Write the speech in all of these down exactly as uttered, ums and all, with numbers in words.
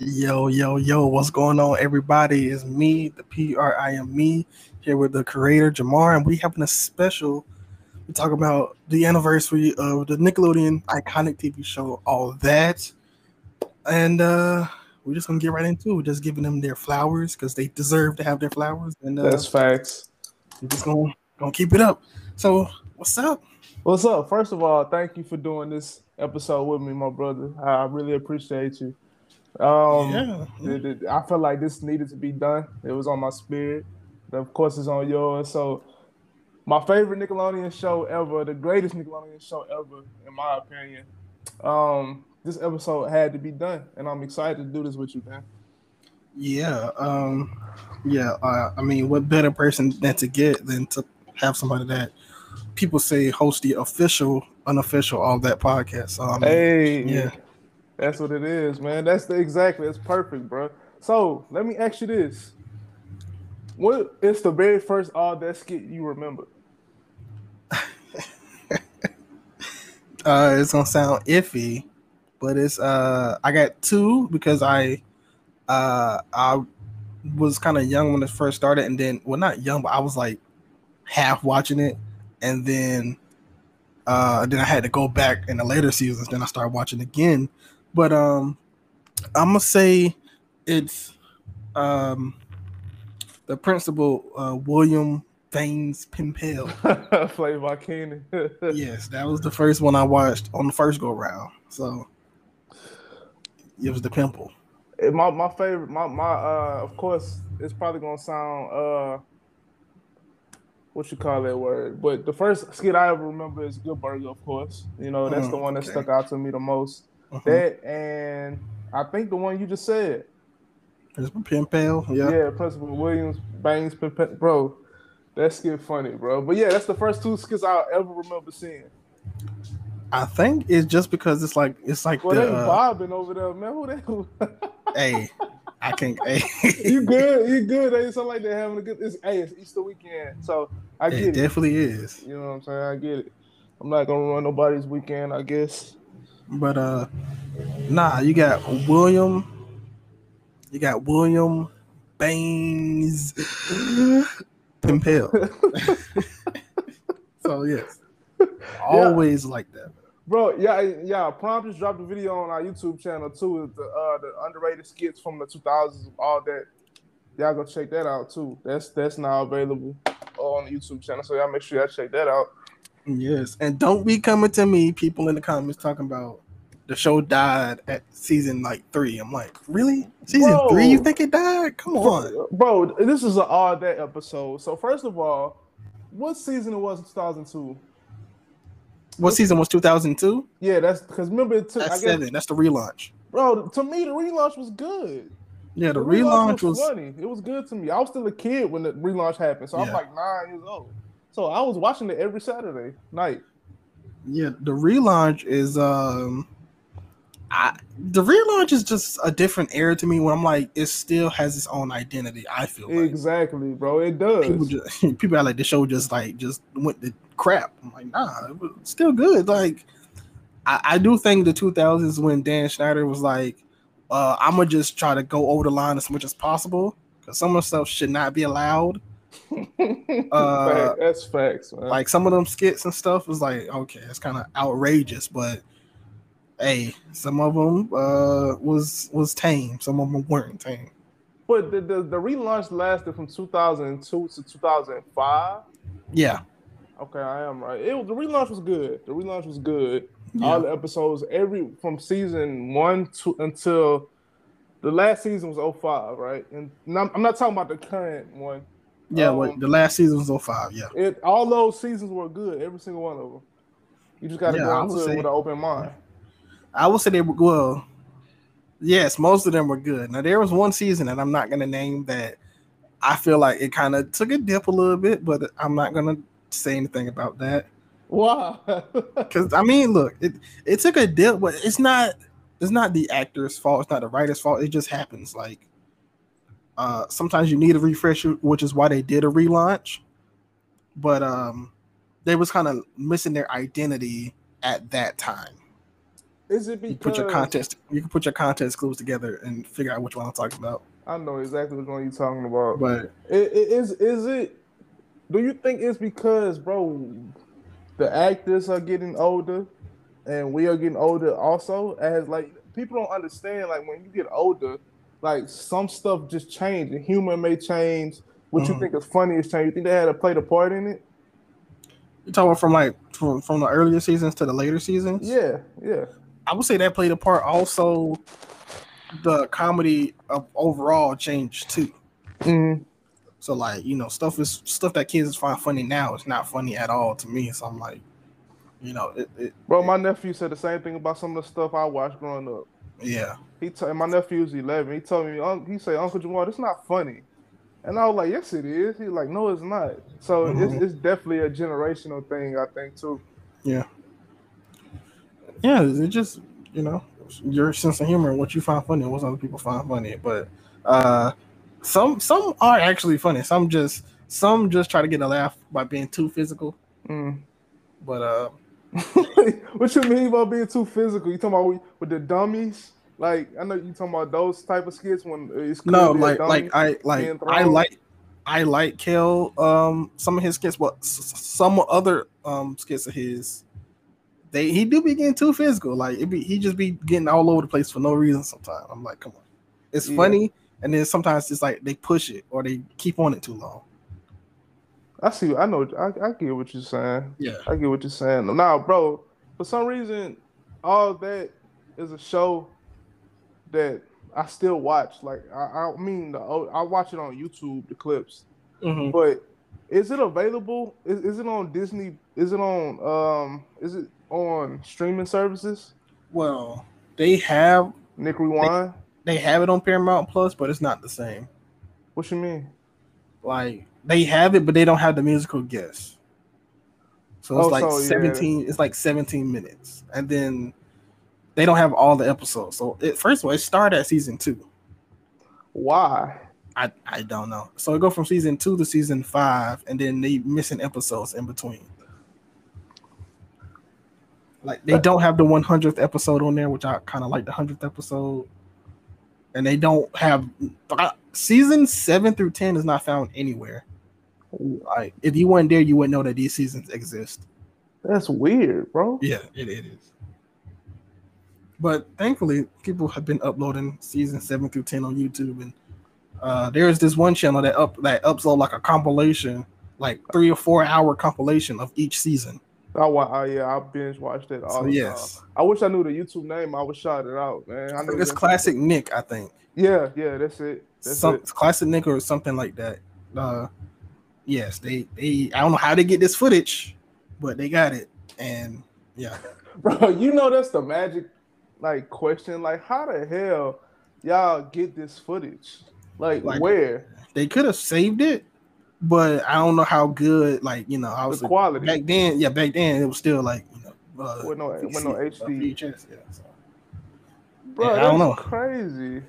Yo, yo, yo, what's going on, everybody? It's me, the P R. I am me, here with the creator, Jamar, and we having a special. We talk about the anniversary of the Nickelodeon iconic T V show, All That. And uh, we're just going to get right into it. We're just giving them their flowers because they deserve to have their flowers. And uh, that's facts. We're just going to keep it up. So, what's up? What's up? First of all, thank you for doing this episode with me, my brother. I really appreciate you. Um, yeah. it, it, I felt like this needed to be done. It was on my spirit. Of course, it's on yours. So, my favorite Nickelodeon show ever, the greatest Nickelodeon show ever, in my opinion. Um, this episode had to be done, and I'm excited to do this with you, man. Yeah. Um, yeah. Uh, I mean, what better person than to get than to have somebody that people say hosts the official, unofficial, all that podcast. So, I mean, hey. Yeah. That's what it is, man. That's the exactly. That's perfect, bro. So let me ask you this: what is the very first All That skit you remember? uh, it's gonna sound iffy, but it's uh, I got two because I uh, I was kind of young when it first started, and then well, not young, but I was like half watching it, and then uh, then I had to go back in the later seasons. Then I started watching again. But um, I'm gonna say it's um the principal uh, William Thane's Pen Pal, played by Cannon. Yes, that was the first one I watched on the first go round. So it was the pimple. It, my my favorite, my my uh, of course, it's probably gonna sound uh, what you call that word? But the first skit I ever remember is Good Burger. Of course, you know that's mm, the one that okay. stuck out to me the most. Uh-huh. That and I think the one you just said, Principal Pen Pal, yeah, yeah, Principal Williams Bangs Pen Pal, bro. That skit funny, bro. But yeah, that's the first two skits I ever remember seeing. I think it's just because it's like it's like well, the, they bobbing uh, over there, man. Who that? Hey, I can't. Hey. You good? You good? They sound like they're having a good. It's hey, it's Easter weekend, so I get it. It definitely is. You know what I'm saying? I get it. I'm not gonna ruin nobody's weekend, I guess. But uh, nah, you got William, you got William Baines Pen Pal. So yes, always yeah. like that, bro. Yeah, yeah. Prom just dropped a video on our YouTube channel too. Is the uh the underrated skits from the two thousands, All That. Y'all go check that out too. That's that's now available on the YouTube channel. So y'all make sure y'all check that out. Yes, and don't be coming to me, people in the comments, talking about the show died at season like three. I'm like, really? Season bro, three? You think it died? Come on, bro. This is an All That episode. So first of all, what season it was in two thousand two? What season was two thousand two? Yeah, that's because remember it took. That's I guess, seven. That's the relaunch, bro. To me, the relaunch was good. Yeah, the, the relaunch, relaunch was, was funny. It was good to me. I was still a kid when the relaunch happened, so yeah. I'm like nine years old. So I was watching it every Saturday night. Yeah, the relaunch is um, I the relaunch is just a different era to me. When I'm like, it still has its own identity. I feel like. Exactly, bro. It does. People, just, people are like the show just like just went to crap. I'm like, nah, it was still good. Like, I, I do think the two thousands when Dan Schneider was like, uh, I'm gonna just try to go over the line as much as possible because some of the stuff should not be allowed. uh, that's facts, man. Like some of them skits and stuff was like, okay, it's kind of outrageous, but hey, some of them uh, was was tame, some of them weren't tame. But the the, the relaunch lasted from two thousand two to two thousand five. Yeah. Okay, I am right. It was, the relaunch was good. The relaunch was good. Yeah. All the episodes, every from season one to until the last season was oh five, right? And I'm, I'm not talking about the current one. Yeah, um, well, the last season was oh five, yeah. It, all those seasons were good, every single one of them. You just got to yeah, go into it with an open mind. I would say they were, well, yes, most of them were good. Now, there was one season that I'm not going to name that I feel like it kind of took a dip a little bit, but I'm not going to say anything about that. Why? Because, I mean, look, it, it took a dip, but it's not, it's not the actor's fault. It's not the writer's fault. It just happens, like. Uh, sometimes you need a refresher, which is why they did a relaunch. But um, they was kind of missing their identity at that time. Is it because you put your contest? You can put your contest clues together and figure out which one I'm talking about. I know exactly which one you're talking about. But it, it, is is it? Do you think it's because, bro, the actors are getting older, and we are getting older also? As like people don't understand, like when you get older, like some stuff just changes. The humor may change. What mm-hmm. you think is funny is changed. You think they had to play the part in it? You're talking about from like from, from the earlier seasons to the later seasons? Yeah, yeah. I would say that played a part. Also, the comedy of overall changed too. Mm-hmm. So like, you know, stuff is stuff that kids find funny now is not funny at all to me. So I'm like, you know, it, it, bro. It, my nephew said the same thing about some of the stuff I watched growing up. Yeah. He t- my nephew's eleven. He told me he said, Uncle Jamal, it's not funny. And I was like, yes, it is. He's like, no, it's not. So mm-hmm. it's, it's definitely a generational thing, I think, too. Yeah. Yeah, it just, you know, your sense of humor, what you find funny, what other people find funny. But uh, some some are actually funny. Some just some just try to get a laugh by being too physical. Mm. But uh, what you mean by being too physical? You talking about with, with the dummies? Like, I know you talking about those type of skits when it's cool. No, like, like I like I like I like Kel. Um, some of his skits, but some other um skits of his, they he do be getting too physical. Like it be he just be getting all over the place for no reason. Sometimes I'm like, come on, it's yeah. funny, and then sometimes it's like they push it or they keep on it too long. I see. I know. I, I get what you're saying. Yeah, I get what you're saying. Nah, bro. For some reason, all that is a show that I still watch. Like I, I mean, the old, I watch it on YouTube, the clips. Mm-hmm. But is it available? Is, is it on Disney? Is it on? Um, is it on streaming services? Well, they have Nick Rewind. They, they have it on Paramount Plus, but it's not the same. What you mean? Like they have it, but they don't have the musical guest. So it's oh, like so, seventeen. Yeah. It's like seventeen minutes, and then. They don't have all the episodes. So it, first of all, it started at season two. Why? I, I don't know. So it go from season two to season five, and then they missing episodes in between. Like they don't have the one hundredth episode on there, which I kind of like the one hundredth episode. And they don't have season seven through ten is not found anywhere. Like if you weren't there, you wouldn't know that these seasons exist. That's weird, bro. Yeah, it, it is. But thankfully, people have been uploading season seven through ten on YouTube, and uh, there's this one channel that up that uploads like a compilation, like three or four hour compilation of each season. Oh, wow. Yeah, I binge watched it. All so, yes, I wish I knew the YouTube name. I would shout it out, man. I know it's Classic it. Nick, I think. Yeah, yeah, that's it. That's Some, it. Classic Nick or something like that. Uh, yes, they they. I don't know how they get this footage, but they got it, and yeah, bro, you know that's the magic. Like question, like how the hell y'all get this footage? Like, like where they could have saved it, but I don't know how good. Like you know, I was quality back then. Yeah, back then it was still like you know, uh, with no, with no H D. V H S, yeah, so. Bro, yeah, I don't know. Crazy.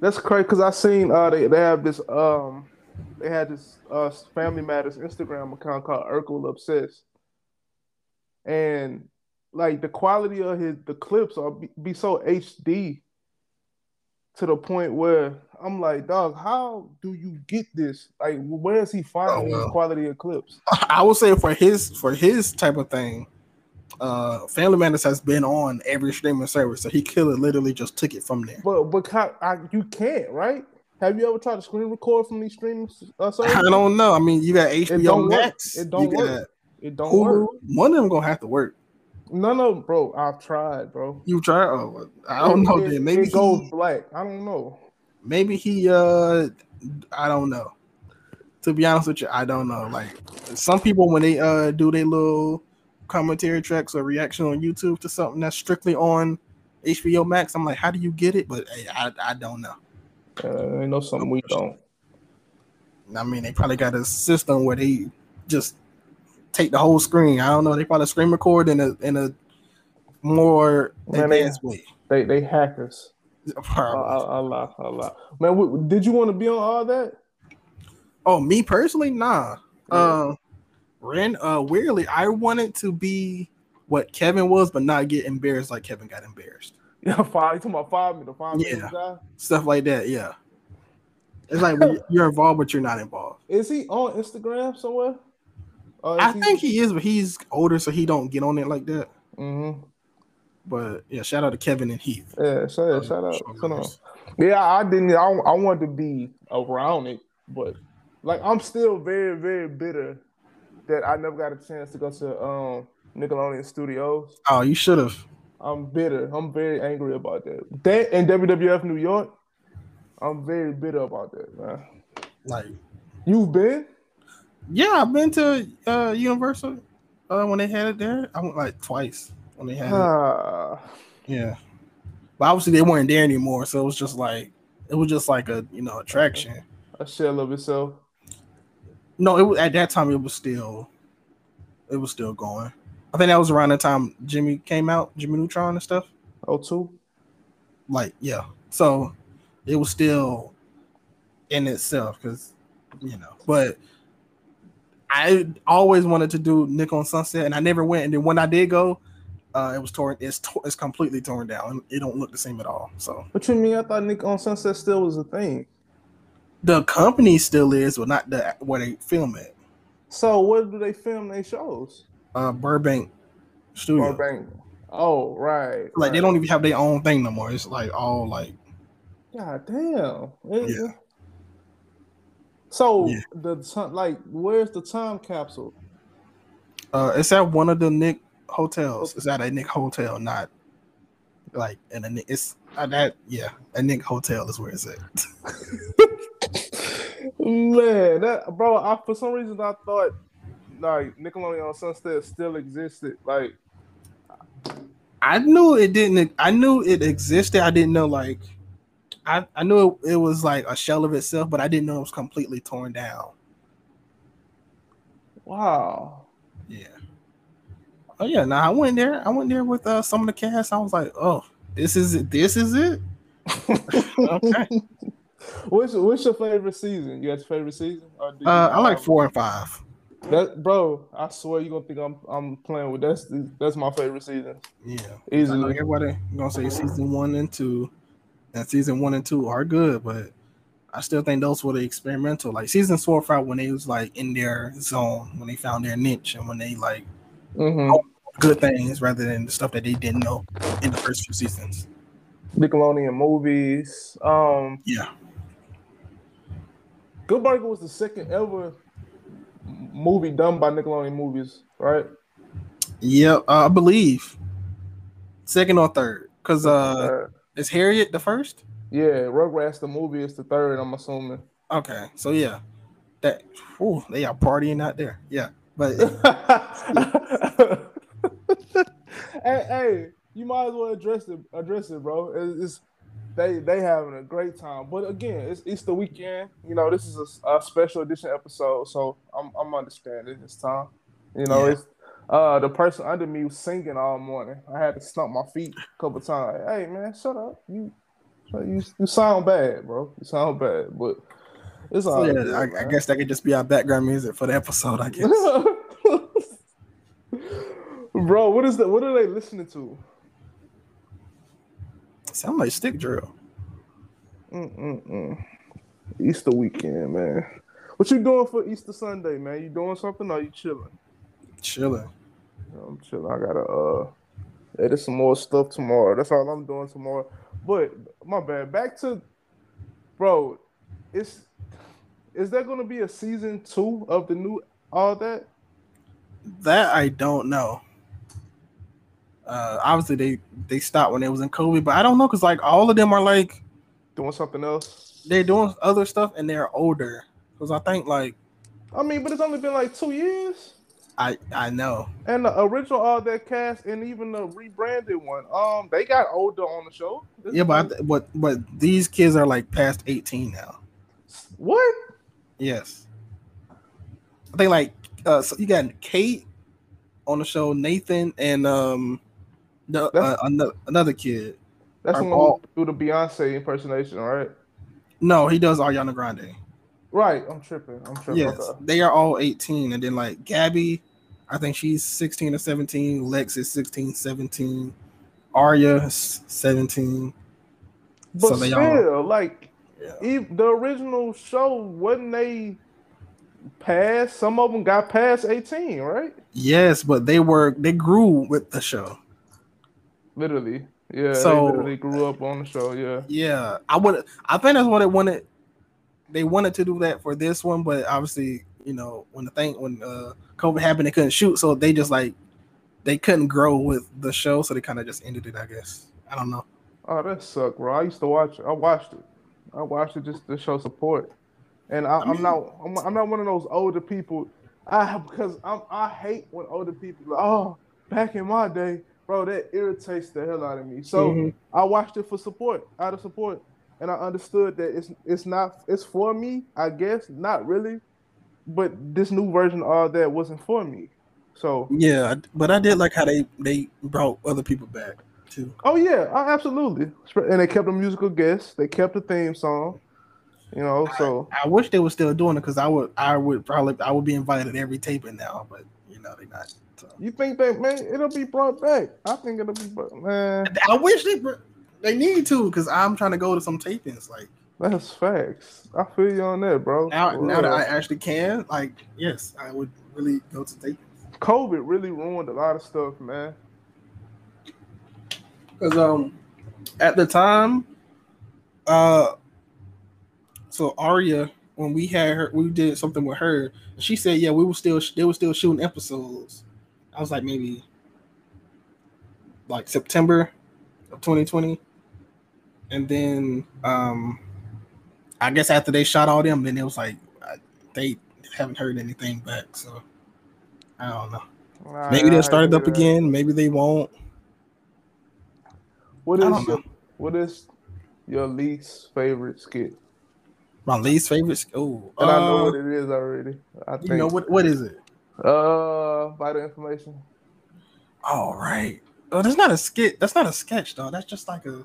That's crazy because I seen uh they, they have this um they had this uh Family Matters Instagram account called Urkel Obsessed, and. Like the quality of his the clips are be, be so H D to the point where I'm like, dog, how do you get this? Like, where is he finding oh, well. the quality of clips? I would say for his for his type of thing, uh, Family Matters has been on every streaming service, so he killed it. Literally just took it from there. But but how, I, you can't, right? Have you ever tried to screen record from these streaming uh, services? I don't know. I mean, you got H B O Max. It don't work. It don't work. One of them gonna have to work. No, no, bro. I've tried, bro. You tried? Oh, I don't it, know. Then maybe it goes he, black. I don't know. Maybe he. Uh, I don't know. To be honest with you, I don't know. Like some people, when they uh do their little commentary tracks or reaction on YouTube to something that's strictly on H B O Max, I'm like, how do you get it? But hey, I I don't know. Uh, I know something we don't. I mean, they probably got a system where they just. Take the whole screen. I don't know. They probably screen record in a in a more man, advanced they, way. They they hackers. I lie, I lie. Man, w- did you want to be on all that? Oh, me personally, nah. Yeah. Uh, Ren. Uh, weirdly, I wanted to be what Kevin was, but not get embarrassed like Kevin got embarrassed. Yeah, five. You talking about five minutes? Five minutes? Yeah, guy? Stuff like that. Yeah, it's like you're involved, but you're not involved. Is he on Instagram somewhere? Uh, I he... think he is, but he's older, so he don't get on it like that. Mm-hmm. But yeah, shout out to Kevin and Heath. Yeah, shout, um, shout out. Come on. Yeah, I didn't. I I wanted to be around it, but like I'm still very, very bitter that I never got a chance to go to um, Nickelodeon Studios. Oh, you should have. I'm bitter. I'm very angry about that. That and W W F New York. I'm very bitter about that, man. Like, you've been? Yeah, I've been to uh, Universal uh, when they had it there. I went like twice when they had uh, it. Yeah, but obviously they weren't there anymore, so it was just like it was just like a you know attraction. A shell of itself. No, it was at that time. It was still, it was still going. I think that was around the time Jimmy came out, Jimmy Neutron and stuff. Oh, two. Like, yeah. So it was still in itself because, you know. But I always wanted to do Nick on Sunset, and I never went. And then when I did go, uh, it was torn. It's to, it's completely torn down. It don't look the same at all. So. What you mean? I thought Nick on Sunset still was a thing. The company still is, but not the where they film it. So where do they film their shows? Uh, Burbank studio. Burbank. Oh, right. Like right. They don't even have their own thing no more. It's like all like. God damn. Yeah. So yeah. the like, where's the time capsule? Uh, it's at one of the Nick hotels. It's at a Nick hotel, not like in a Nick. It's at that. Yeah, a Nick hotel is where it's at. Man, that bro. I for some reason I thought. Like Nickelodeon on Sunset still existed. Like I knew it didn't. I knew it existed. I didn't know. Like I, I knew it, it was like a shell of itself, but I didn't know it was completely torn down. Wow. Yeah. Oh yeah. Nah, I went there. I went there with uh, some of the cast. I was like, oh, this is it. This is it. Okay. What's What's your favorite season? You got your favorite season? Or do you uh, I like four and five. That bro, I swear you gonna think I'm I'm playing with that's that's my favorite season. Yeah, easily. I know everybody gonna say season one and two, and season one and two are good, but I still think those were the experimental. Like season four, five, when they was like in their zone, when they found their niche, and when they like mm-hmm. good things rather than the stuff that they didn't know in the first few seasons. Nickelodeon movies. Um, yeah. Good Burger was the second ever movie done by Nickelodeon Movies, right? Yeah, uh, I believe second or third, because uh, is Harriet the first? Yeah, Rugrats the movie is the third, I'm assuming. Okay, so yeah, that whew, they are partying out there, yeah. But hey, hey, you might as well address it, address it, bro. It's, it's they they having a great time, but again, it's Easter weekend. You know, this is a, a special edition episode, so I'm I'm understanding this time. You know, yeah. It's uh the person under me was singing all morning. I had to stomp my feet a couple times. Hey man, shut up! You you you sound bad, bro. You sound bad, but it's all. Yeah, I, I guess that could just be our background music for the episode. I guess. Bro, what is the what are they listening to? Sound like stick drill. Mm-mm-mm. Easter weekend, man. What you doing for Easter Sunday, man? You doing something or you chilling? Chilling. Yeah, I'm chilling. I gotta uh edit some more stuff tomorrow. That's all I'm doing tomorrow. But my bad. Back to bro. It's is there gonna be a season two of the new all that? That I don't know. Uh, obviously they, they stopped when they was in COVID, but I don't know because like all of them are like doing something else. They're doing other stuff and they're older because I think like I mean, but it's only been like two years. I I know. And the original all that cast and even the rebranded one, um, they got older on the show. This yeah, but I th- but but these kids are like past eighteen now. What? Yes. I think like uh, so you got Kate on the show, Nathan and um. No, uh, another, another kid. That's the one who do the Beyonce impersonation, right? No, he does Ariana Grande. Right, I'm tripping. I'm tripping. Yes, okay. They are all eighteen, and then like Gabby I think she's sixteen or seventeen. Lex is sixteen, seventeen. Arya is seventeen. But so still, like, yeah. If the original show, wasn't they past? Some of them got past eighteen, right? Yes, but they were they grew with the show. Literally, yeah. So they literally grew up on the show, yeah. Yeah, I would. I think that's what it wanted. They wanted to do that for this one, but obviously, you know, when the thing when uh, COVID happened, they couldn't shoot, so they just like they couldn't grow with the show, so they kind of just ended it. I guess I don't know. Oh, that sucked, bro. I used to watch it. I watched it. I watched it just to show support. And I, I mean, I'm not, I'm, I'm not one of those older people. I because I'm, I hate when older people. Like, oh, back in my day, bro, that irritates the hell out of me. So mm-hmm. I watched it for support, out of support, and I understood that it's, it's not, it's for me, I guess, not really, but this new version of all that wasn't for me. So yeah, but I did like how they, they brought other people back too. Oh yeah, absolutely. And they kept the musical guests. They kept the theme song. You know, so I, I wish they were still doing it because I would, I would probably, I would be invited every taping now. But you know, they're not. So. You think that, man? It'll be brought back. I think it'll be, brought, man. I wish they, they need to because I'm trying to go to some tapings. Like that's facts. I feel you on that, bro. Now, now that I actually can, like, yes, I would really go to tapings. COVID really ruined a lot of stuff, man. Because um, at the time, uh. So Arya, when we had her, we did something with her. She said, "Yeah, we were still they were still shooting episodes." I was like, maybe like September of twenty twenty, and then um, I guess after they shot all them, then it was like I, they haven't heard anything back. So I don't know. Right, maybe they'll start it up again. Maybe they won't. What is your, what is your least favorite skit? My least favorite school. And uh, I know what it is already. I think. You know what? What is it? Uh, vital information. All right. Oh, that's not a skit. That's not a sketch, though. That's just like a.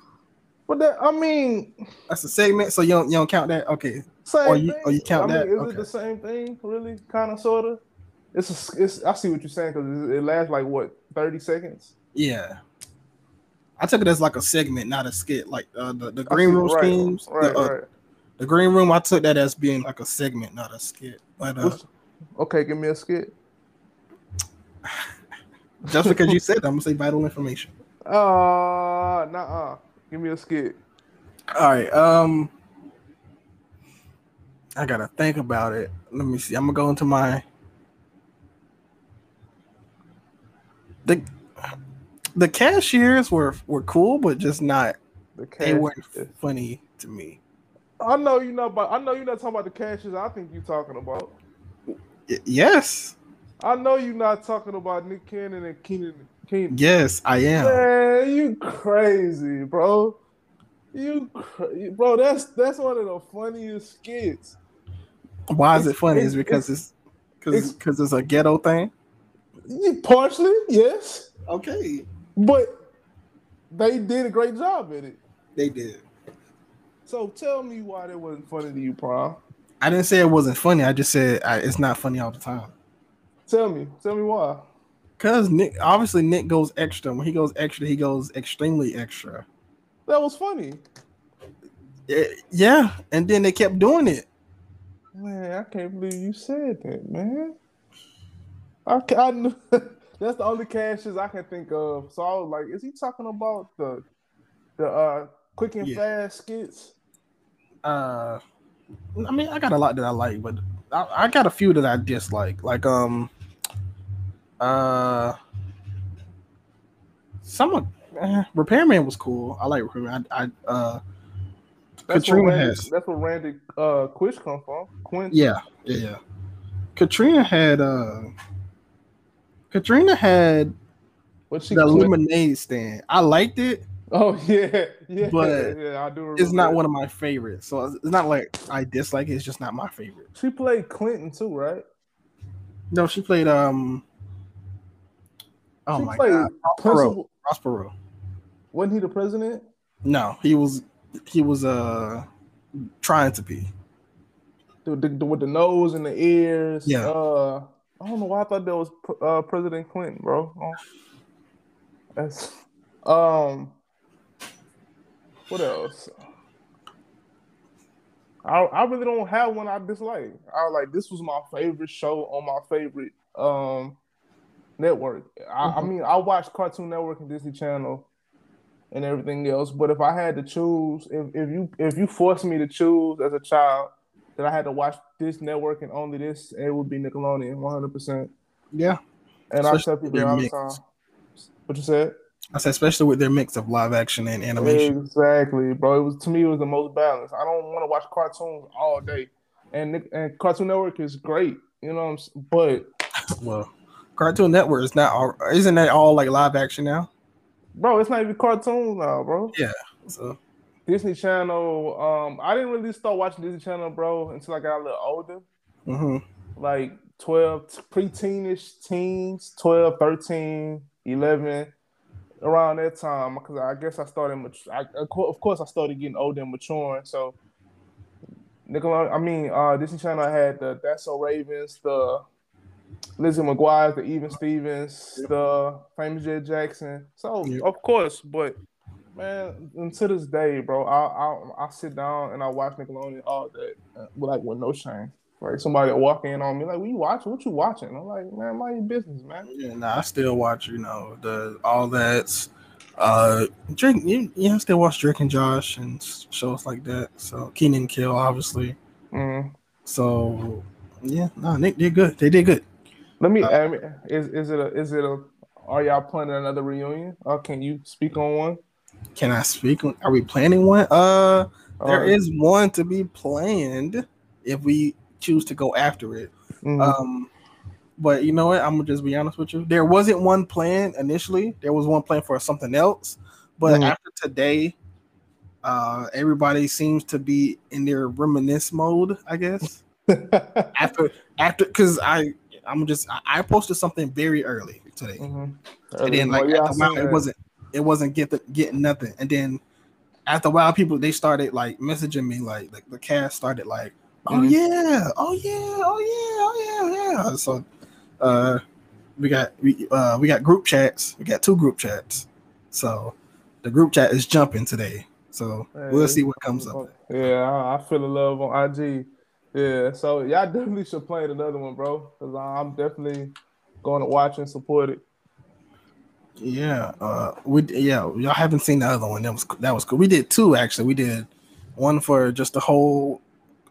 But that I mean, that's a segment. So you don't you don't count that? Okay. Same or you, thing. Or you count I that? Mean, is okay. It the same thing? Really? Kind of, sorta. It's a. It's. I see what you're saying because it lasts like what thirty seconds. Yeah. I took it as like a segment, not a skit. Like uh, the the green room right, schemes. Right. The, uh, right. The green room, I took that as being like a segment, not a skit. But uh, okay, give me a skit. Just because you said that, I'm gonna say vital information. Uh nah. Give me a skit. All right. Um, I gotta think about it. Let me see. I'm gonna go into my the the cashiers were were cool, but just not. The they weren't funny to me. I know you know, but I know you're not talking about the cashiers. I think you're talking about. Y- yes. I know you're not talking about Nick Cannon and Keenan. Keenan. Yes, I am. Man, you crazy, bro. You, cra- bro. That's that's one of the funniest skits. Why is it's, it funny? Is because it's because because it's, it's a ghetto thing. Partially, yes. Okay, but they did a great job at it. They did. So tell me why that wasn't funny to you, Prom. I didn't say it wasn't funny. I just said I, it's not funny all the time. Tell me. Tell me why. Because Nick, obviously Nick goes extra. When he goes extra, he goes extremely extra. That was funny. It, yeah. And then they kept doing it. Man, I can't believe you said that, man. I, I knew, that's the only cashes I can think of. So I was like, is he talking about the, the uh, quick and yeah. fast skits? Uh, I mean, I got a lot that I like, but I, I got a few that I dislike. Like, um, uh, someone eh, Repairman was cool. I like Repairman. I, I uh, that's Katrina where Randy, has that's where Randy uh Quish come from. Quinn. Yeah, yeah, yeah. Katrina had uh, Katrina had what she the quit? Lemonade stand. I liked it. Oh yeah, yeah, but yeah, I do remember it's not that. One of my favorites. So it's not like I dislike it; it's just not my favorite. She played Clinton too, right? No, she played um. Oh she my played God, Ross Perot. Wasn't he the president? No, he was. He was uh trying to be. The, the, the, with the nose and the ears. Yeah. Uh, I don't know why I thought that was uh, President Clinton, bro. Oh. That's, um, what else? I I really don't have one I dislike. I like this was my favorite show on my favorite um network. I, mm-hmm. I mean, I watched Cartoon Network and Disney Channel and everything else. But if I had to choose, if, if you if you forced me to choose as a child that I had to watch this network and only this, it would be Nickelodeon, one hundred percent. Yeah, and especially I tell people all the time. What you said? I said, especially with their mix of live action and animation. Exactly, bro. It was to me, it was the most balanced. I don't want to watch cartoons all day, and and Cartoon Network is great, you know. What I'm saying? But well, Cartoon Network is not all. Isn't that all like live action now? Bro, it's not even cartoons now, bro. Yeah. So Disney Channel. Um, I didn't really start watching Disney Channel, bro, until I got a little older. Mm-hmm. Like twelve, preteenish teens, twelve, thirteen, eleven, around that time. Because I guess I started, mat- I, of course, I started getting older and maturing. So, Nickelodeon, I mean, uh, Disney Channel had the That's So Ravens, the Lizzie McGuire, the Even Stevens, yep. the Famous J. Jackson. So, yep. of course, but man, and to this day, bro, I I I sit down and I watch Nickelodeon all day, like with no shame. Like somebody walk in on me, like, "What you watching? What you watching?" I'm like, "Man, mind your business, man." Yeah, nah, I still watch, you know, the all that's, uh, Drake. You you know, I still watch Drake and Josh and shows like that. So Kenan, Kel, obviously. Mm. So yeah, no, nah, Nick did good. They did good. Let me. Uh, I mean, is is it a is it a? Are y'all planning another reunion? Or can you speak on one? Can I speak? Are we planning one? Uh, there is one to be planned if we choose to go after it. Mm-hmm. Um, but you know what? I'm gonna just be honest with you. There wasn't one plan initially. There was one plan for something else, but mm-hmm. after today, uh, everybody seems to be in their reminisce mode, I guess. after, after, because I, I'm just I, I posted something very early today, mm-hmm. and then like well, yeah, after it wasn't. It wasn't get the, getting nothing. And then after a while, people, they started, like, messaging me. Like, like the cast started, like, oh, mm-hmm. yeah. Oh, yeah. Oh, yeah. Oh, yeah. Yeah. So uh, we got we, uh, we got group chats. We got two group chats. So the group chat is jumping today. So hey, we'll see what comes up. Yeah, I, I feel the love on I G. Yeah, so y'all definitely should play another one, bro, because I'm definitely going to watch and support it. Yeah, uh, we yeah, y'all haven't seen the other one. That was that was cool. We did two actually. We did one for just the whole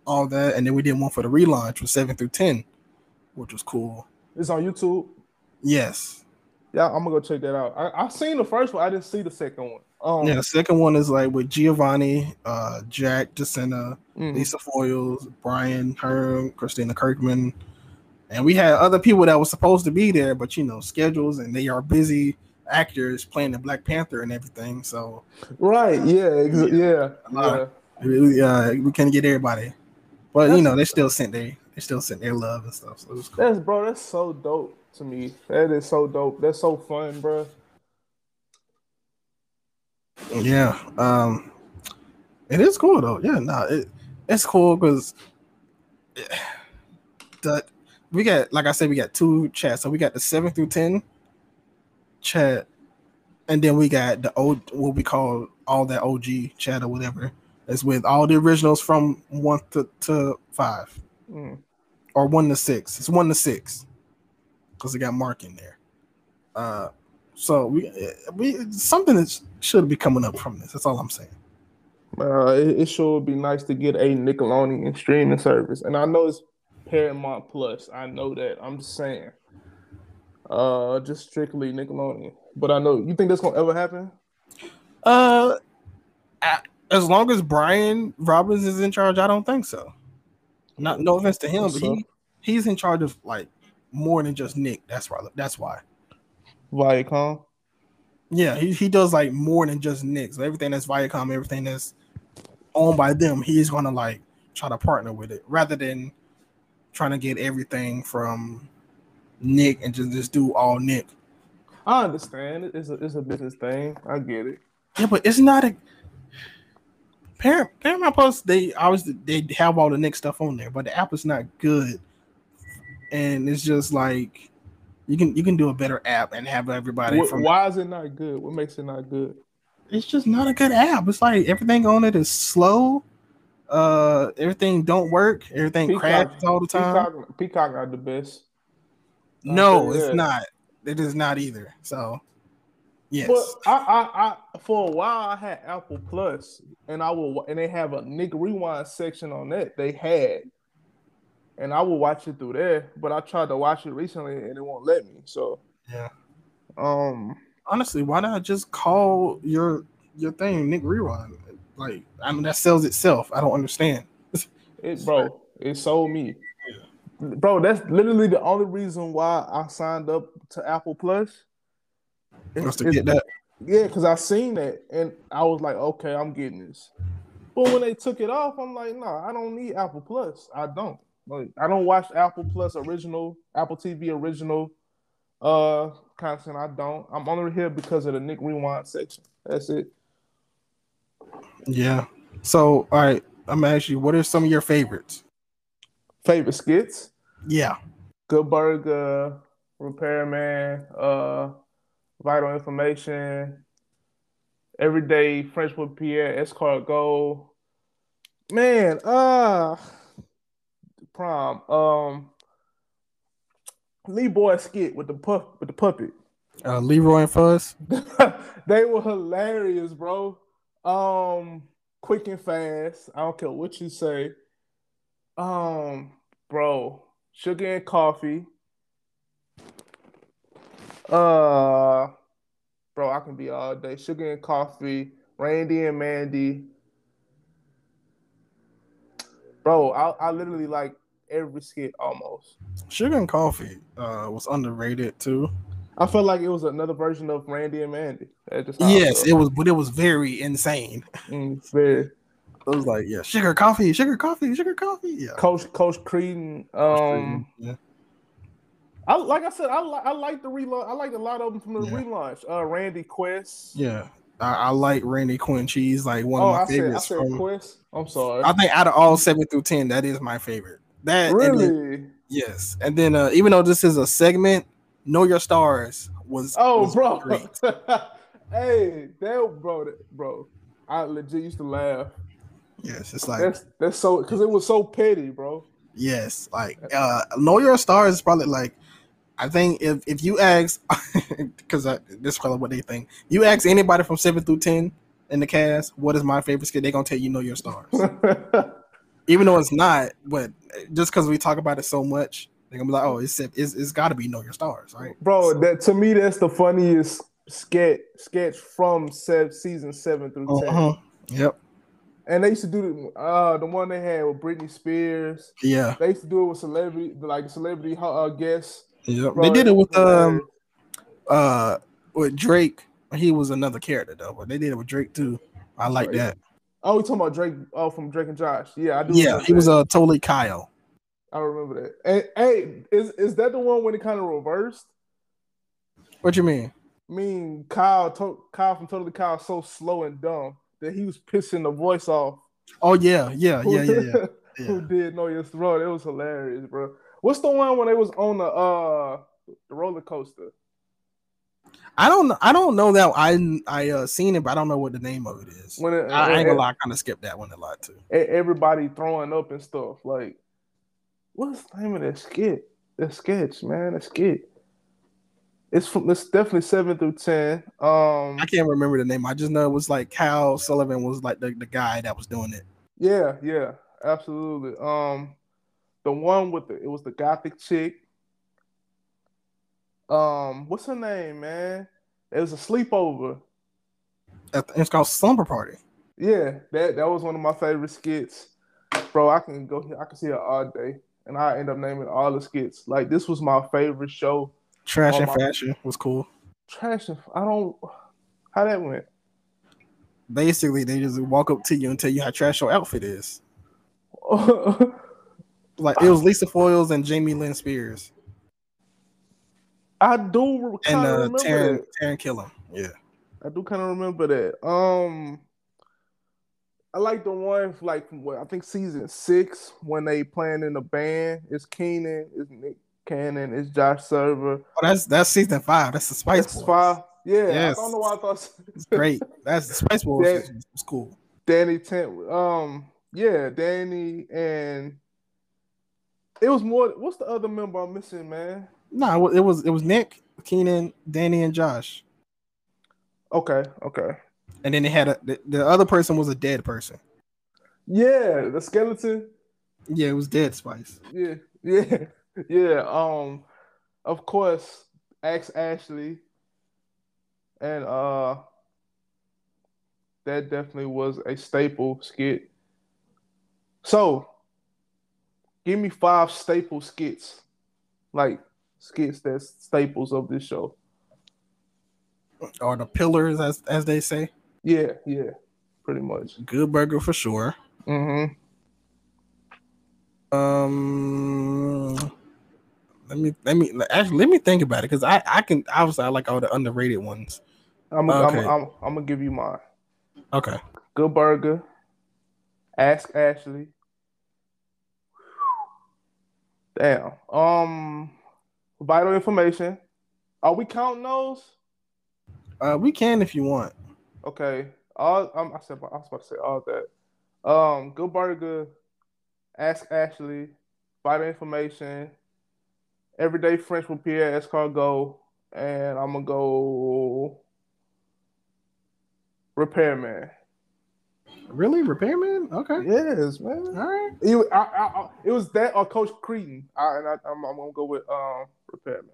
all that, and then we did one for the relaunch from seven through ten, which was cool. It's on YouTube. Yes. Yeah, I'm gonna go check that out. I, I've seen the first one. I didn't see the second one. Um, yeah, the second one is like with Giovanni, uh, Jack DeSena, mm-hmm. Lisa Foyles, Brian Herm, Christina Kirkman, and we had other people that were supposed to be there, but you know schedules, and they are busy. Actors playing the Black Panther and everything, so right, yeah, exa- yeah, yeah. We, uh, we can't get everybody, but that's, you know, they still sent their they still sent their love and stuff. So it was cool. That's bro, that's so dope to me. That is so dope. That's so fun, bro. Yeah, um, it is cool though. Yeah, no, nah, it it's cool because that we got, like I said, we got two chats, so we got the seven through ten. Chat, and then we got the old what we call all that O G chat or whatever. It's with all the originals from one to, to five, mm. or one to six. It's one to six because it got Mark in there. Uh, so we we something that should be coming up from this. That's all I'm saying. Uh, it, it sure would be nice to get a Nickelodeon streaming service, and I know it's Paramount Plus. I know that. I'm just saying. Uh, just strictly Nickelodeon. But I know, you think that's gonna ever happen? Uh, I, as long as Brian Robbins is in charge, I don't think so. Not no offense to him, but so. he, he's in charge of like more than just Nick. That's why. That's why. Viacom. Yeah, he he does like more than just Nick. So everything that's Viacom, everything that's owned by them, he's gonna like try to partner with it rather than trying to get everything from Nick and just, just do all Nick. I understand. It's a, it's a business thing. I get it. Yeah, but it's not a... Paramount Plus, they always they have all the Nick stuff on there, but the app is not good and it's just like you can you can do a better app and have everybody. What, from why is it not good? What makes it not good? It's just not a good app. It's like everything on it is slow. Uh, everything don't work. Everything Peacock, crashes all the time. Peacock, Peacock are the best. Not no, it's not. It is not either. So, yes. But I, I, I, for a while, I had Apple Plus, and I will, and they have a Nick Rewind section on that. They had, and I will watch it through there. But I tried to watch it recently, and it won't let me. So, yeah. Um, honestly, why not just call your your thing Nick Rewind? Like, I mean, that sells itself. I don't understand. It, bro, it sold me. Bro, that's literally the only reason why I signed up to Apple Plus. Just to get that. Yeah, because I seen that and I was like, okay, I'm getting this. But when they took it off, I'm like, no, nah, I don't need Apple Plus. I don't. Like, I don't watch Apple Plus original, Apple T V original uh, content. I don't. I'm only here because of the Nick Rewind section. That's it. Yeah. So, all right, I'm gonna ask you, what are some of your favorites? Favorite skits? Yeah. Good Burger, Repairman, uh, Vital Information, Everyday French with Pierre, Escargot. Man, uh, prom. Um, Leroy skit with the puff with the puppet. Uh, Leroy and Fuzz. They were hilarious, bro. Um, Quick and Fast. I don't care what you say. Um, bro, Sugar and Coffee. Uh, bro, I can be all day. Sugar and Coffee, Randy and Mandy. Bro, I, I literally like every skit almost. Sugar and Coffee uh, was underrated too. I felt like it was another version of Randy and Mandy. Just yes, it was, but it was very insane. Mm, very. I was like, yeah, sugar coffee, sugar coffee, sugar coffee. Yeah, Coach Coach Creedon. Um, yeah. I like I said, I li- I like the relaunch. I like a lot of them from the yeah. relaunch. Uh, Randy Quest. Yeah, I, I like Randy Quinchese. He's like one oh, of my I favorites. Said, I said from, Quest. I'm sorry. I think out of all seven through ten, that is my favorite. That really. And then, yes, and then uh, even though this is a segment, Know Your Stars was oh was bro, great. Hey, that bro, bro, I legit used to laugh. Yes, it's like that's, that's so because it was so petty, bro. Yes, like uh, Know Your Stars is probably like I think if, if you ask because this is probably what they think. You ask anybody from seven through ten in the cast, what is my favorite skit? They're gonna tell you Know Your Stars, even though it's not. But just because we talk about it so much, they're gonna be like, oh, it's it's, it's got to be Know Your Stars, right, bro? So, that to me, that's the funniest sketch sketch from se- season seven through ten. Uh-huh. Yep. And they used to do the, uh, the one they had with Britney Spears. Yeah. They used to do it with celebrity, like celebrity uh, guests. Yeah. They did it with um, uh, with Drake. He was another character though, but they did it with Drake too. I like Drake. That. Oh, you talking about Drake? Oh, from Drake and Josh. Yeah, I do. Yeah, he that. was a uh, totally Kyle. I remember that. And hey, is is that the one when it kind of reversed? What you mean? I mean Kyle, to- Kyle from Totally Kyle, so slow and dumb. That he was pissing the voice off. Oh, yeah, yeah, yeah, yeah, yeah. yeah. Who did Know Your Throat? It was hilarious, bro. What's the one when they was on the uh the roller coaster? I don't I don't know that I I uh, seen it, but I don't know what the name of it is. When it, I, I ain't gonna lie, I kind of skipped that one a lot too. Everybody throwing up and stuff. Like, what's the name of that skit? That sketch, man, that skit. It's from it's definitely seven through ten. Um, I can't remember the name. I just know it was like Kyle Sullivan was like the, the guy that was doing it. Yeah, yeah, absolutely. Um, the one with the it was the gothic chick. Um, what's her name, man? It was a sleepover. It's called Slumber Party. Yeah, that that was one of my favorite skits, bro. I can go, I can see it all day, and I end up naming all the skits. Like this was my favorite show. Trash oh, and Fashion was cool. Trash and I don't how that went. Basically, they just walk up to you and tell you how trash your outfit is. Like it was Lisa Foyles and Jamie Lynn Spears. I do kind and uh, of remember Taryn, that. Taryn Killam. Yeah, I do kind of remember that. Um, I like the one like what I think season six when they playing in the band. It's Keenan. It's Nick Cannon, it's Josh Server. Oh, that's that's season five. That's the Spice that's Wars. Five. Yeah, yes. I don't know why I thought it's great. That's the Spice Wars. Dan, it's cool. Danny Tent. Um, yeah, Danny and it was more. What's the other member I'm missing, man? No, it was it was Nick, Keenan, Danny, and Josh. Okay, okay. And then they had a the, the other person was a dead person. Yeah, the skeleton. Yeah, it was dead Spice. Yeah, yeah, yeah. Um, of course, Axe Ashley, and uh, that definitely was a staple skit. So, give me five staple skits, like skits that's staples of this show. Or the pillars, as as they say. Yeah, yeah, pretty much. Good Burger for sure. Mm-hmm. Um, let me let me actually let me think about it because I, I can obviously I like all the underrated ones. I'm a, okay. I'm, a, I'm, a, I'm gonna give you mine. Okay. Good Burger. Ask Ashley. Damn. Um, Vital Information. Are we counting those? Uh, we can if you want. Okay. All um, I said I was about to say all that. Um, Good Burger. Ask Ashley, Vital Information, Everyday French with Pierre Escargot, and I'm going to go Repairman. Really? Repairman? Okay. Yes, man. All right. It, I, I, I, it was that or Coach Creedon, I, and I, I'm, I'm going to go with um, Repairman.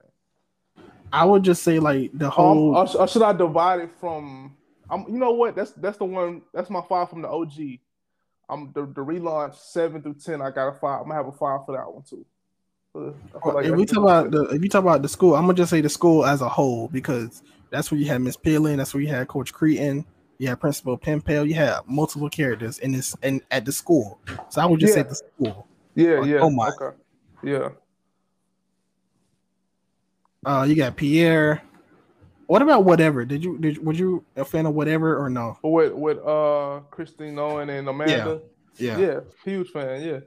I would just say, like, the whole... Um, or, or should I divide it from... Um, you know what? That's that's the one... That's my five from the O G. I'm the, the relaunch seven through ten. I got a five. I'm gonna have a five for that one too. Uh, like if we talk about the if you talk about the school, I'm gonna just say the school as a whole because that's where you had Miss Peeling, that's where you had Coach Creedon, you had Principal Penpel, you had multiple characters in this and at the school. So I would just yeah. say the school. Yeah, like, yeah. Oh my. Okay. Yeah. Uh, you got Pierre. What about Whatever? Did you did were you a fan of Whatever or no? With with uh Christine Owen and Amanda, yeah, yeah, yeah, huge fan, yeah.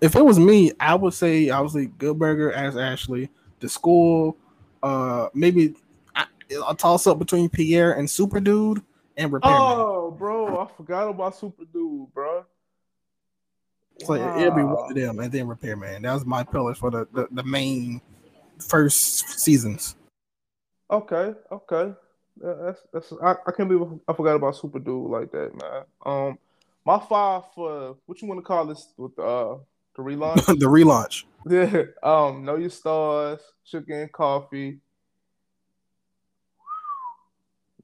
If it was me, I would say obviously Good Burger as Ashley, the school, uh, maybe I, a toss up between Pierre and Super Dude and Repairman. Oh, bro, I forgot about Super Dude, bro. So wow. It'll be one of them and then Repairman. That was my pillars for the, the the main first seasons. Okay, okay, that's that's. I, I can't believe I forgot about Super Dude like that, man. Um, my five for what you want to call this with uh the relaunch, the relaunch. Yeah. Um, Know Your Stars, Sugar and Coffee.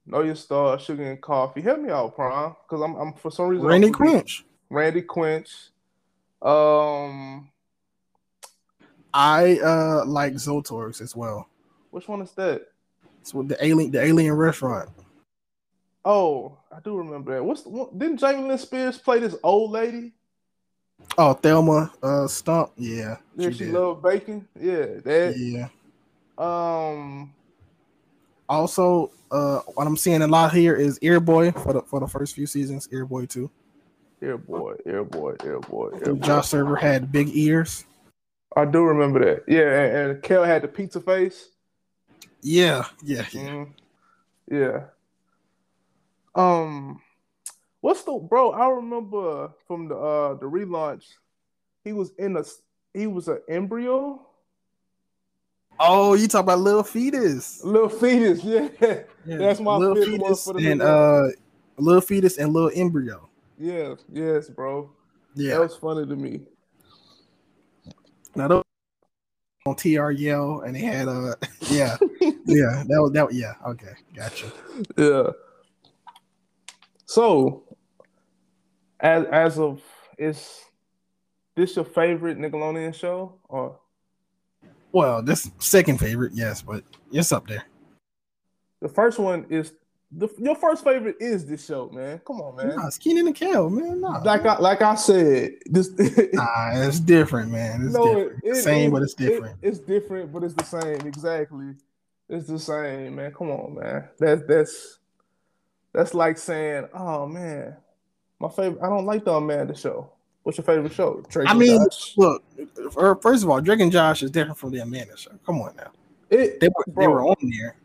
Know Your Stars, Sugar and Coffee. Help me out, Prime, because I'm I'm for some reason Randy Quinch. Randy Quinch. Um, I uh like Zotorx as well. Which one is that? It's with the alien, the alien restaurant. Oh, I do remember that. What's the, what, didn't Jamie Lynn Spears play this old lady? Oh, Thelma uh, Stump. Yeah, yeah, she, she loved bacon. Yeah, that. Yeah. Um. Also, uh, what I'm seeing a lot here is Earboy for the for the first few seasons. Earboy two. Earboy, Earboy, Earboy, Earboy. Josh Server had big ears. I do remember that. Yeah, and, and Kel had the pizza face. Yeah, yeah, yeah. Mm, yeah. Um, what's the bro? I remember from the uh the relaunch, he was in a he was an embryo. Oh, you talk about Little Fetus. Little Fetus, yeah. yeah. That's my Little Fetus one for the and uh Little Fetus and Little Embryo. Yeah, yes, bro. Yeah, that was funny to me. Now those on T R L and they had uh yeah. Yeah, that was that. Yeah, okay, gotcha. Yeah. So, as as of is this your favorite Nickelodeon show or? Well, this second favorite, yes, but it's up there. The first one is the your first favorite is this show, man. Come on, man. Nah, it's Keenan and Kel, man. Nah, like man. I like I said, this. Nah, it's different, man. It's no, different. It, same, it, but it's different. It, it's different, but it's the same. Exactly. It's the same, man. Come on, man. That's that's that's like saying, oh man, my favorite. I don't like the Amanda Show, What's your favorite show? Drake I and mean, Josh? Look, first of all, Drake and Josh is different from the Amanda Show. Come on now. It, they, were, they were on there,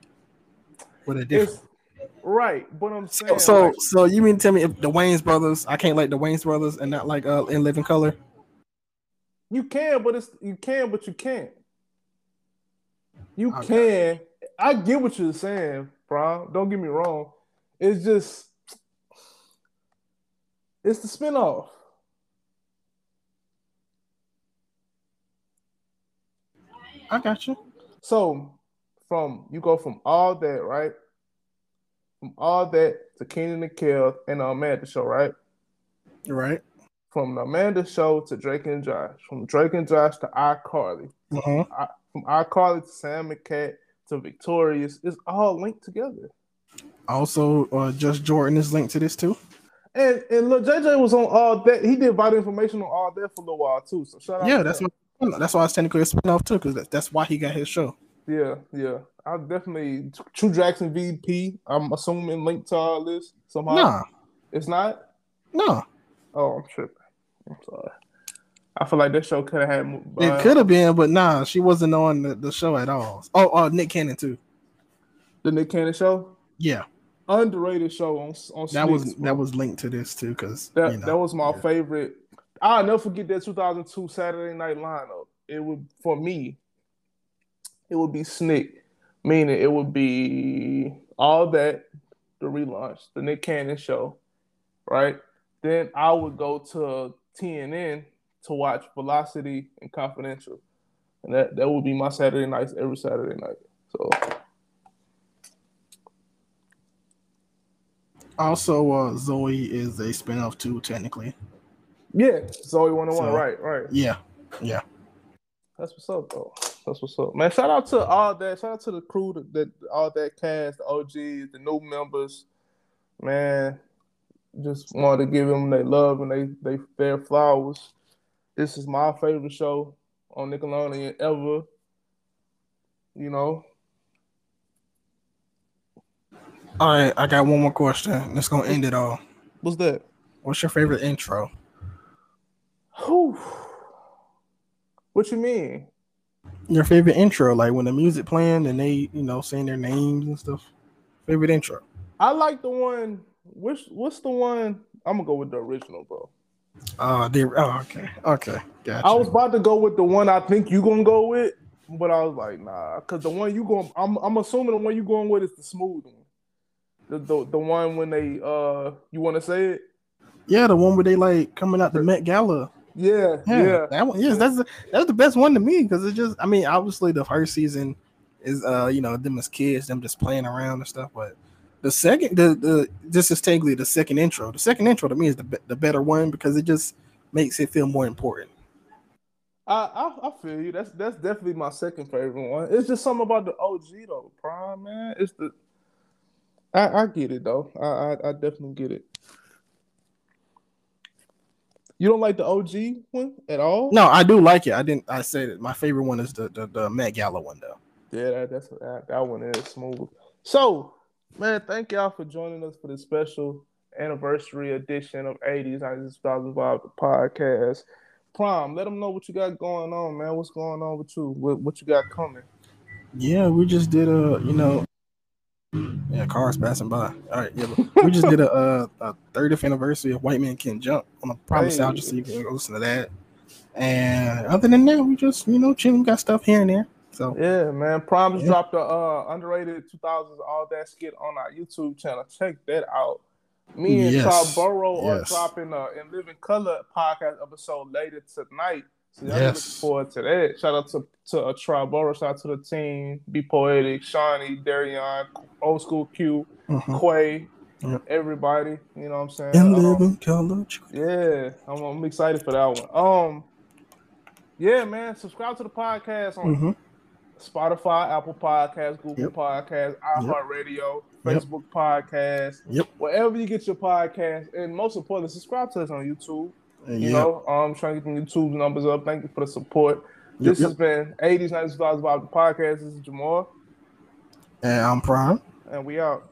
but they're different. Right, but I'm saying. So, like, so you mean to tell me if the Wayans brothers, I can't like the Wayans brothers and not like uh, In Living Color? You can, but it's you can, but you can't. You okay. can. I get what you're saying, bro. Don't get me wrong. It's just, it's the spinoff. I got you. So, from you go from all that, right? From all that to Kenan and Kel and the Amanda Show, right? Right. From the Amanda Show to Drake and Josh. From Drake and Josh to iCarly. Uh-huh. I, from iCarly to Sam and Cat to Victorious. It's all linked together. Also, uh, Just Jordan is linked to this too. And and look, J J was on all that. He did vital information on all that for a little while too. So shout out. Yeah, to that's him. What, that's why it's technically a spinoff too, because that, that's why he got his show. Yeah, yeah. I definitely True Jackson V P. I'm assuming linked to all this somehow. Nah, it's not. No. Oh, I'm tripping. I'm sorry. I feel like this show could have had. Moved by. It could have been, but nah, she wasn't on the, the show at all. Oh, uh, Nick Cannon too. The Nick Cannon Show. Yeah. Underrated show on on. That Sneaks, was bro. That was linked to this too, because that, you know, that was my yeah. favorite. I'll never forget that two thousand two Saturday Night lineup. It would for me. It would be Snick, meaning it would be all that, the relaunch, the Nick Cannon Show, right? Then I would go to T N N to watch Velocity and Confidential, and that, that would be my Saturday nights every Saturday night. So, also, uh, Zoe is a spinoff too, technically. Yeah, Zoe one oh one, so, right? Right. Yeah, yeah. That's what's up, though. That's what's up, man. Shout out to all that. Shout out to the crew, that, that all that cast, the O Gs, the new members. Man, just wanted to give them their love and they, they their flowers. This is my favorite show on Nickelodeon ever. You know. All right, I got one more question. That's gonna end it all. What's that? What's your favorite intro? Whew. What you mean? Your favorite intro, like when the music playing and they, you know, saying their names and stuff. Favorite intro. I like the one. Which what's the one? I'm gonna go with the original, bro. Uh, the oh, okay, okay, gotcha. I was about to go with the one I think you gonna go with, but I was like, nah, because the one you going, I'm I'm assuming the one you going with is the smooth one, the the, the one when they uh, you want to say it? Yeah, the one where they like coming out the Met Gala. Yeah, yeah, yeah. That one, yes, that's the, that's the best one to me because it's just, I mean, obviously the first season is, uh, you know, them as kids, them just playing around and stuff. But the second, the the this is technically the second intro. The second intro to me is the the better one because it just makes it feel more important. I I, I feel you. That's that's definitely my second favorite one. It's just something about the O G though, Prime man. It's the I, I get it though. I I, I definitely get it. You don't like the O G one at all? No, I do like it. I didn't. I said it. My favorite one is the the, the Met Gala one, though. Yeah, that, that's that, that one is smooth. So, man, thank y'all for joining us for this special anniversary edition of eighties, nineties, two thousands vibe the podcast. Prime, let them know what you got going on, man. What's going on with you? What, what you got coming? Yeah, we just did a, you know, yeah, cars passing by. All right, yeah, but we just did a, a, a thirtieth anniversary of White Man Can Jump. I'm gonna promise hey. I'll just see if you can listen to that. And other than that, we just you know chilling, got stuff here and there. So yeah, man, Promise yeah. dropped the uh, underrated two thousands all that skit on our YouTube channel. Check that out. Me and yes. Todd Burrow yes. are dropping uh, In Living Color podcast episode later tonight. So y'all yes. looking forward to that. Shout out to to uh, Triboro, shout out to the team, Be Poetic, Shawnee, Darion, Old School Q, mm-hmm. Quay, yep. everybody. You know what I'm saying? In um, Living Color. Yeah, I'm, I'm excited for that one. Um, yeah, man, subscribe to the podcast on mm-hmm. Spotify, Apple Podcasts, Google yep. Podcasts, iHeartRadio, yep. Facebook Podcasts, yep. wherever you get your podcasts, and most importantly, subscribe to us on YouTube. You yep. know, I'm um, trying to get the YouTube numbers up. Thank you for the support. This yep, yep. has been eighties, nineties, two thousands vibe the podcast. This is Jamal. And I'm Prime. And we out.